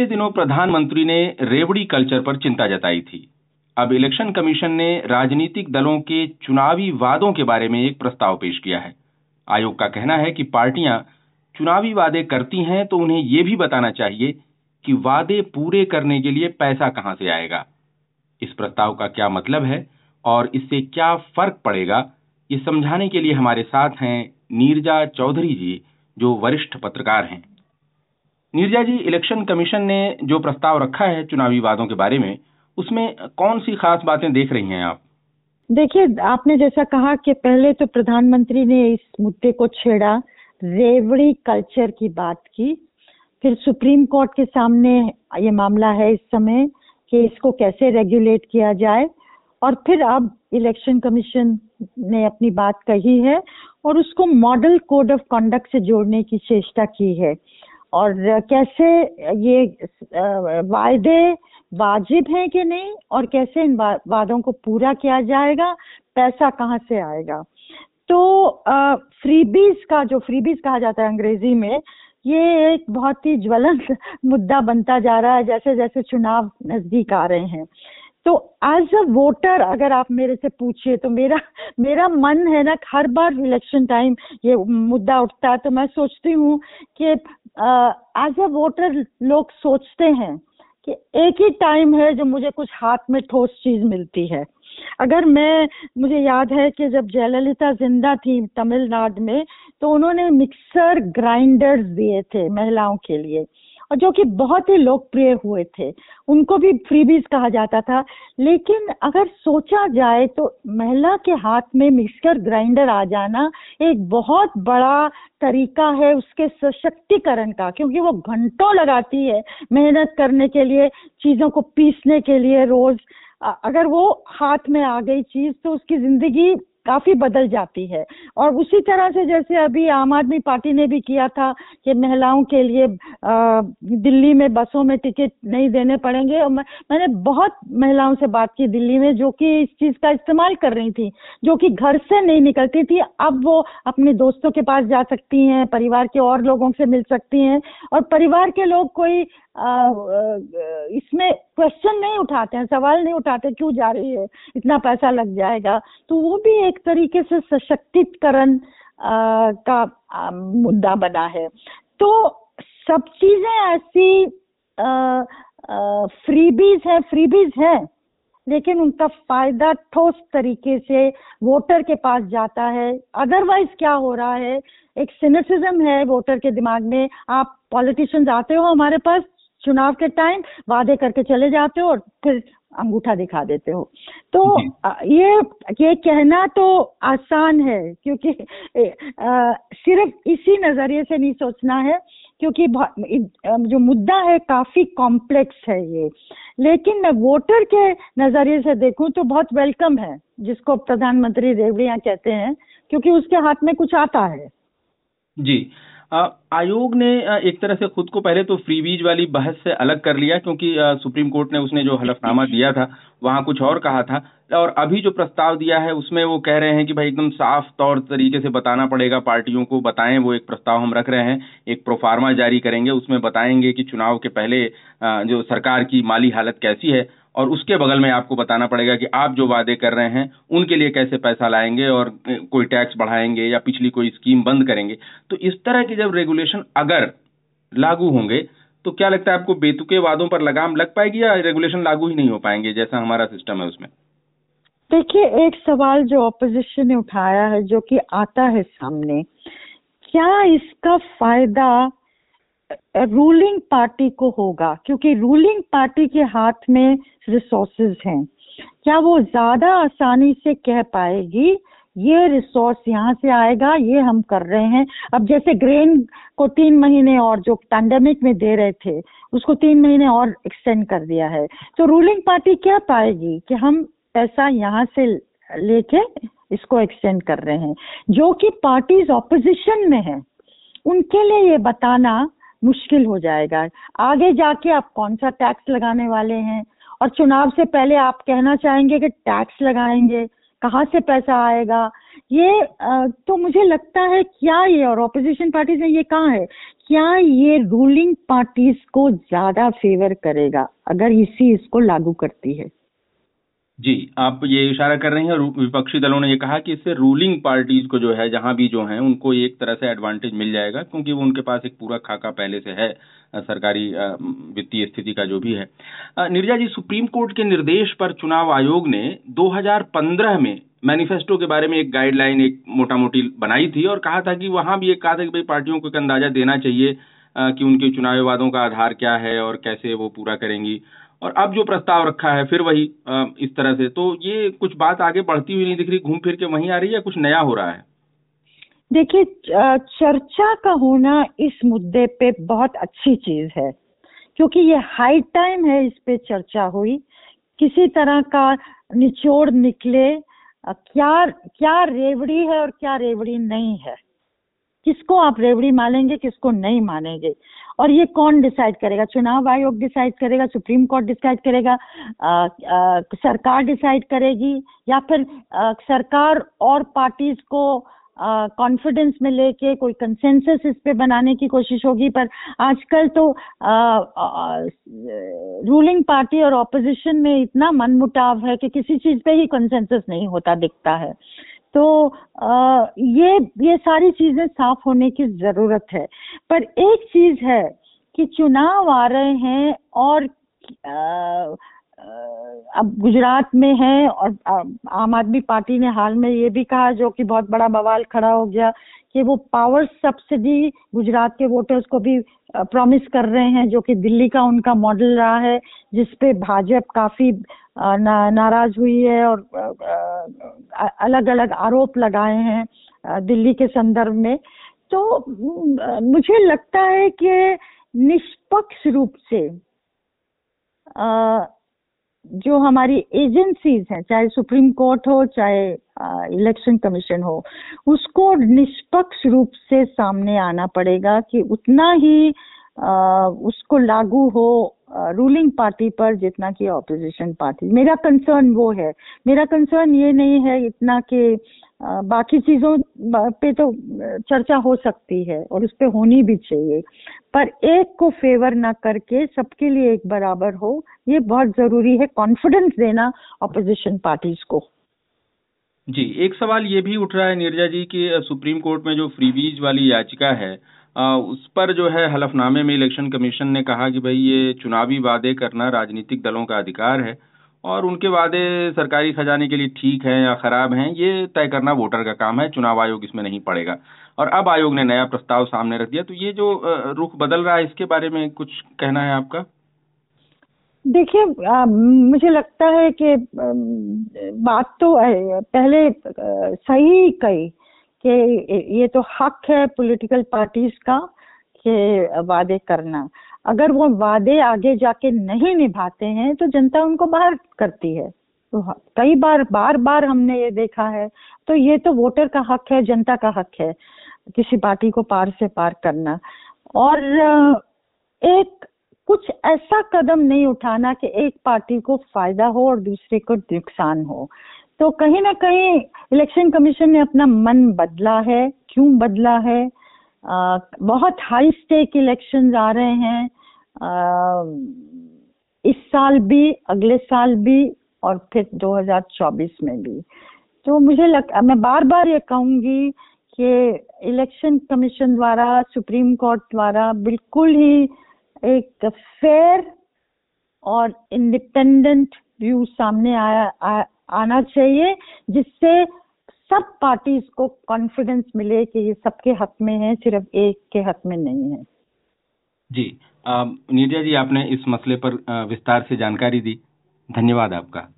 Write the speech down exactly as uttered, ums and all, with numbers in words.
पिछले दिनों प्रधानमंत्री ने रेवड़ी कल्चर पर चिंता जताई थी। अब इलेक्शन कमीशन ने राजनीतिक दलों के चुनावी वादों के बारे में एक प्रस्ताव पेश किया है। आयोग का कहना है कि पार्टियां चुनावी वादे करती हैं तो उन्हें ये भी बताना चाहिए कि वादे पूरे करने के लिए पैसा कहां से आएगा। इस प्रस्ताव का क्या मतलब है और इससे क्या फर्क पड़ेगा, ये समझाने के लिए हमारे साथ हैं नीरजा चौधरी जी, जो वरिष्ठ पत्रकार हैं। नीरजा जी, इलेक्शन कमीशन ने जो प्रस्ताव रखा है चुनावी वादों के बारे में, उसमें कौन सी खास बातें देख रही हैं आप? देखिए, आपने जैसा कहा कि पहले तो प्रधानमंत्री ने इस मुद्दे को छेड़ा, रेवड़ी कल्चर की बात की, फिर सुप्रीम कोर्ट के सामने ये मामला है इस समय कि इसको कैसे रेगुलेट किया जाए, और फिर अब इलेक्शन कमीशन ने अपनी बात कही है और उसको मॉडल कोड ऑफ कंडक्ट से जोड़ने की चेष्टा की है। और कैसे ये वायदे वाजिब हैं कि नहीं और कैसे इन वादों को पूरा किया जाएगा, पैसा कहाँ से आएगा। तो फ्रीबीज का, जो फ्रीबीज कहा जाता है अंग्रेजी में, ये एक बहुत ही ज्वलंत मुद्दा बनता जा रहा है जैसे जैसे चुनाव नजदीक आ रहे हैं। तो एज अ वोटर अगर आप मेरे से पूछिए तो मेरा मेरा मन है ना, हर बार इलेक्शन टाइम ये मुद्दा उठता है तो मैं सोचती हूँ कि एज अ वोटर लोग सोचते हैं कि एक ही टाइम है जो मुझे कुछ हाथ में ठोस चीज मिलती है। अगर मैं मुझे याद है कि जब जयललिता जिंदा थी तमिलनाडु में, तो उन्होंने मिक्सर ग्राइंडर्स दिए थे महिलाओं के लिए, और जो कि बहुत ही लोकप्रिय हुए थे। उनको भी फ्रीबीज कहा जाता था। लेकिन अगर सोचा जाए तो महिला के हाथ में मिक्सर ग्राइंडर आ जाना एक बहुत बड़ा तरीका है उसके सशक्तिकरण का, क्योंकि वो घंटों लगाती है मेहनत करने के लिए, चीज़ों को पीसने के लिए रोज। अगर वो हाथ में आ गई चीज़ तो उसकी जिंदगी काफी बदल जाती है। और उसी तरह से जैसे अभी आम आदमी पार्टी ने भी किया था कि महिलाओं के लिए दिल्ली में बसों में टिकट नहीं देने पड़ेंगे। और मैंने बहुत महिलाओं से बात की दिल्ली में जो कि इस चीज का इस्तेमाल कर रही थी, जो कि घर से नहीं निकलती थी, अब वो अपने दोस्तों के पास जा सकती हैं, परिवार के और लोगों से मिल सकती हैं, और परिवार के लोग कोई इसमें क्वेश्चन नहीं उठाते हैं, सवाल नहीं उठाते क्यों जा रही है, इतना पैसा लग जाएगा। तो वो भी एक तरीके से सशक्तिकरण का मुद्दा बना है। तो सब चीजें ऐसी फ्रीबीज है फ्रीबीज है लेकिन उनका फायदा ठोस तरीके से वोटर के पास जाता है। अदरवाइज क्या हो रहा है, एक सिनिसिज्म है वोटर के दिमाग में। आप पॉलिटिशियंस आते हो हमारे पास चुनाव के टाइम, वादे करके चले जाते हो और फिर अंगूठा दिखा देते हो। तो ये ये कहना तो आसान है क्योंकि आ, सिर्फ इसी नजरिए से नहीं सोचना है, क्योंकि जो मुद्दा है काफी कॉम्प्लेक्स है ये। लेकिन मैं वोटर के नजरिए से देखूं तो बहुत वेलकम है जिसको प्रधानमंत्री रेवड़ियां कहते हैं, क्योंकि उसके हाथ में कुछ आता है। जी, आ, आयोग ने एक तरह से खुद को पहले तो फ्रीबीज वाली बहस से अलग कर लिया, क्योंकि आ, सुप्रीम कोर्ट ने उसने जो हलफनामा दिया था वहां कुछ और कहा था, और अभी जो प्रस्ताव दिया है उसमें वो कह रहे हैं कि भाई एकदम साफ तौर तरीके से बताना पड़ेगा पार्टियों को, बताएं। वो एक प्रस्ताव हम रख रहे हैं, एक प्रोफार्मा जारी करेंगे, उसमें बताएंगे कि चुनाव के पहले आ, जो सरकार की माली हालत कैसी है, और उसके बगल में आपको बताना पड़ेगा कि आप जो वादे कर रहे हैं उनके लिए कैसे पैसा लाएंगे, और कोई टैक्स बढ़ाएंगे या पिछली कोई स्कीम बंद करेंगे। तो इस तरह के जब रेगुलेशन अगर लागू होंगे तो क्या लगता है आपको, बेतुके वादों पर लगाम लग पाएगी या रेगुलेशन लागू ही नहीं हो पाएंगे जैसा हमारा सिस्टम है उसमें? देखिए, एक सवाल जो ऑपोजिशन ने उठाया है, जो कि आता है सामने, क्या इसका फायदा रूलिंग पार्टी को होगा, क्योंकि रूलिंग पार्टी के हाथ में रिसोर्सेज हैं। क्या वो ज्यादा आसानी से कह पाएगी ये रिसोर्स यहाँ से आएगा, ये हम कर रहे हैं। अब जैसे ग्रेन को तीन महीने और जो पैंडेमिक में दे रहे थे उसको तीन महीने और एक्सटेंड कर दिया है, तो रूलिंग पार्टी कह पाएगी कि हम पैसा यहाँ से लेके इसको एक्सटेंड कर रहे हैं। जो कि पार्टीज ऑपोजिशन में है उनके लिए ये बताना मुश्किल हो जाएगा आगे जाके आप कौन सा टैक्स लगाने वाले हैं, और चुनाव से पहले आप कहना चाहेंगे कि टैक्स लगाएंगे, कहाँ से पैसा आएगा, ये आ, तो मुझे लगता है क्या ये और ऑपोजिशन पार्टीज में ये कहाँ है, क्या ये रूलिंग पार्टीज को ज्यादा फेवर करेगा अगर इसी इसको लागू करती है। जी, आप ये इशारा कर रहे हैं, विपक्षी दलों ने ये कहा कि इससे रूलिंग पार्टीज को जो है, जहां भी जो है, उनको एक तरह से एडवांटेज मिल जाएगा क्योंकि वो उनके पास एक पूरा खाका पहले से है सरकारी वित्तीय स्थिति का जो भी है। नीरजा जी, सुप्रीम कोर्ट के निर्देश पर चुनाव आयोग ने दो हज़ार पंद्रह में मैनिफेस्टो के बारे में एक गाइडलाइन, एक मोटा मोटी बनाई थी और कहा था कि वहां भी एक कहा था कि भाई पार्टियों को एक अंदाजा देना चाहिए कि उनके चुनावी वादों का आधार क्या है और कैसे वो पूरा करेंगी, और अब जो प्रस्ताव रखा है फिर वही इस तरह से, तो ये कुछ बात आगे बढ़ती हुई नहीं दिख रही, घूम फिर के वहीं आ रही है, कुछ नया हो रहा है। देखिए, चर्चा का होना इस मुद्दे पे बहुत अच्छी चीज है क्योंकि ये हाई टाइम है, इस पे चर्चा हुई, किसी तरह का निचोड़ निकले, क्या क्या रेवड़ी है और क्या रेवड़ी नहीं है, किसको आप रेवड़ी मानेंगे किसको नहीं मानेंगे, और ये कौन डिसाइड करेगा, चुनाव आयोग डिसाइड करेगा, सुप्रीम कोर्ट डिसाइड करेगा, आ, आ, सरकार डिसाइड करेगी, या फिर आ, सरकार और पार्टीज को कॉन्फिडेंस में लेके कोई कंसेंसस इस पे बनाने की कोशिश होगी। पर आजकल तो आ, आ, रूलिंग पार्टी और ऑपोजिशन में इतना मनमुटाव है कि किसी चीज पे ही कंसेंसस नहीं होता दिखता है, तो आ, ये ये सारी चीजें साफ होने की जरूरत है। पर एक चीज है कि चुनाव आ रहे हैं और आ, अब गुजरात में है और आम आदमी पार्टी ने हाल में ये भी कहा, जो कि बहुत बड़ा बवाल खड़ा हो गया, कि वो पावर सब्सिडी गुजरात के वोटर्स को भी प्रॉमिस कर रहे हैं, जो कि दिल्ली का उनका मॉडल रहा है, जिसपे भाजपा काफी ना, नाराज हुई है और अलग अलग आरोप लगाए हैं दिल्ली के संदर्भ में। तो मुझे लगता है कि निष्पक्ष रूप से जो हमारी एजेंसीज हैं, चाहे सुप्रीम कोर्ट हो चाहे इलेक्शन कमीशन हो, उसको निष्पक्ष रूप से सामने आना पड़ेगा कि उतना ही आ, उसको लागू हो रूलिंग पार्टी पर जितना कि ऑपोजिशन पार्टी। मेरा कंसर्न वो है, मेरा कंसर्न ये नहीं है इतना कि बाकी चीजों पे तो चर्चा हो सकती है और उस पे होनी भी चाहिए, पर एक को फेवर ना करके सबके लिए एक बराबर हो, ये बहुत जरूरी है कॉन्फिडेंस देना ऑपोजिशन पार्टीज को। जी, एक सवाल ये भी उठ रहा है नीरजा जी कि सुप्रीम कोर्ट में जो फ्रीबीज वाली याचिका है आ, उस पर जो है हलफनामे में इलेक्शन कमीशन ने कहा कि भाई ये चुनावी वादे करना राजनीतिक दलों का अधिकार है और उनके वादे सरकारी खजाने के लिए ठीक हैं या खराब हैं ये तय करना वोटर का काम है, चुनाव आयोग इसमें नहीं पड़ेगा। और अब आयोग ने नया प्रस्ताव सामने रख दिया, तो ये जो रुख बदल रहा है इसके बारे में कुछ कहना है आपका। देखिए, मुझे लगता है कि बात तो पहले सही कही कि ये तो हक है पॉलिटिकल पार्टीज का कि वादे करना, अगर वो वादे आगे जाके नहीं निभाते हैं तो जनता उनको बाहर करती है, तो कई बार बार बार हमने ये देखा है, तो ये तो वोटर का हक है, जनता का हक है किसी पार्टी को पार से पार करना। और एक कुछ ऐसा कदम नहीं उठाना कि एक पार्टी को फायदा हो और दूसरे को नुकसान हो, तो कहीं ना कहीं इलेक्शन कमीशन ने अपना मन बदला है। क्यों बदला है, आ, बहुत हाई स्टेक इलेक्शंस आ रहे हैं, आ, इस साल भी, अगले साल भी और फिर दो हज़ार चौबीस में भी। तो मुझे लग, मैं बार बार ये कहूंगी कि इलेक्शन कमीशन द्वारा, सुप्रीम कोर्ट द्वारा बिल्कुल ही एक फेयर और इंडिपेंडेंट व्यू सामने आया आ, आना चाहिए, जिससे सब पार्टीज को कॉन्फिडेंस मिले कि ये सबके हक में है, सिर्फ एक के हक में नहीं है। जी, नीरजा जी, आपने इस मसले पर विस्तार से जानकारी दी, धन्यवाद आपका।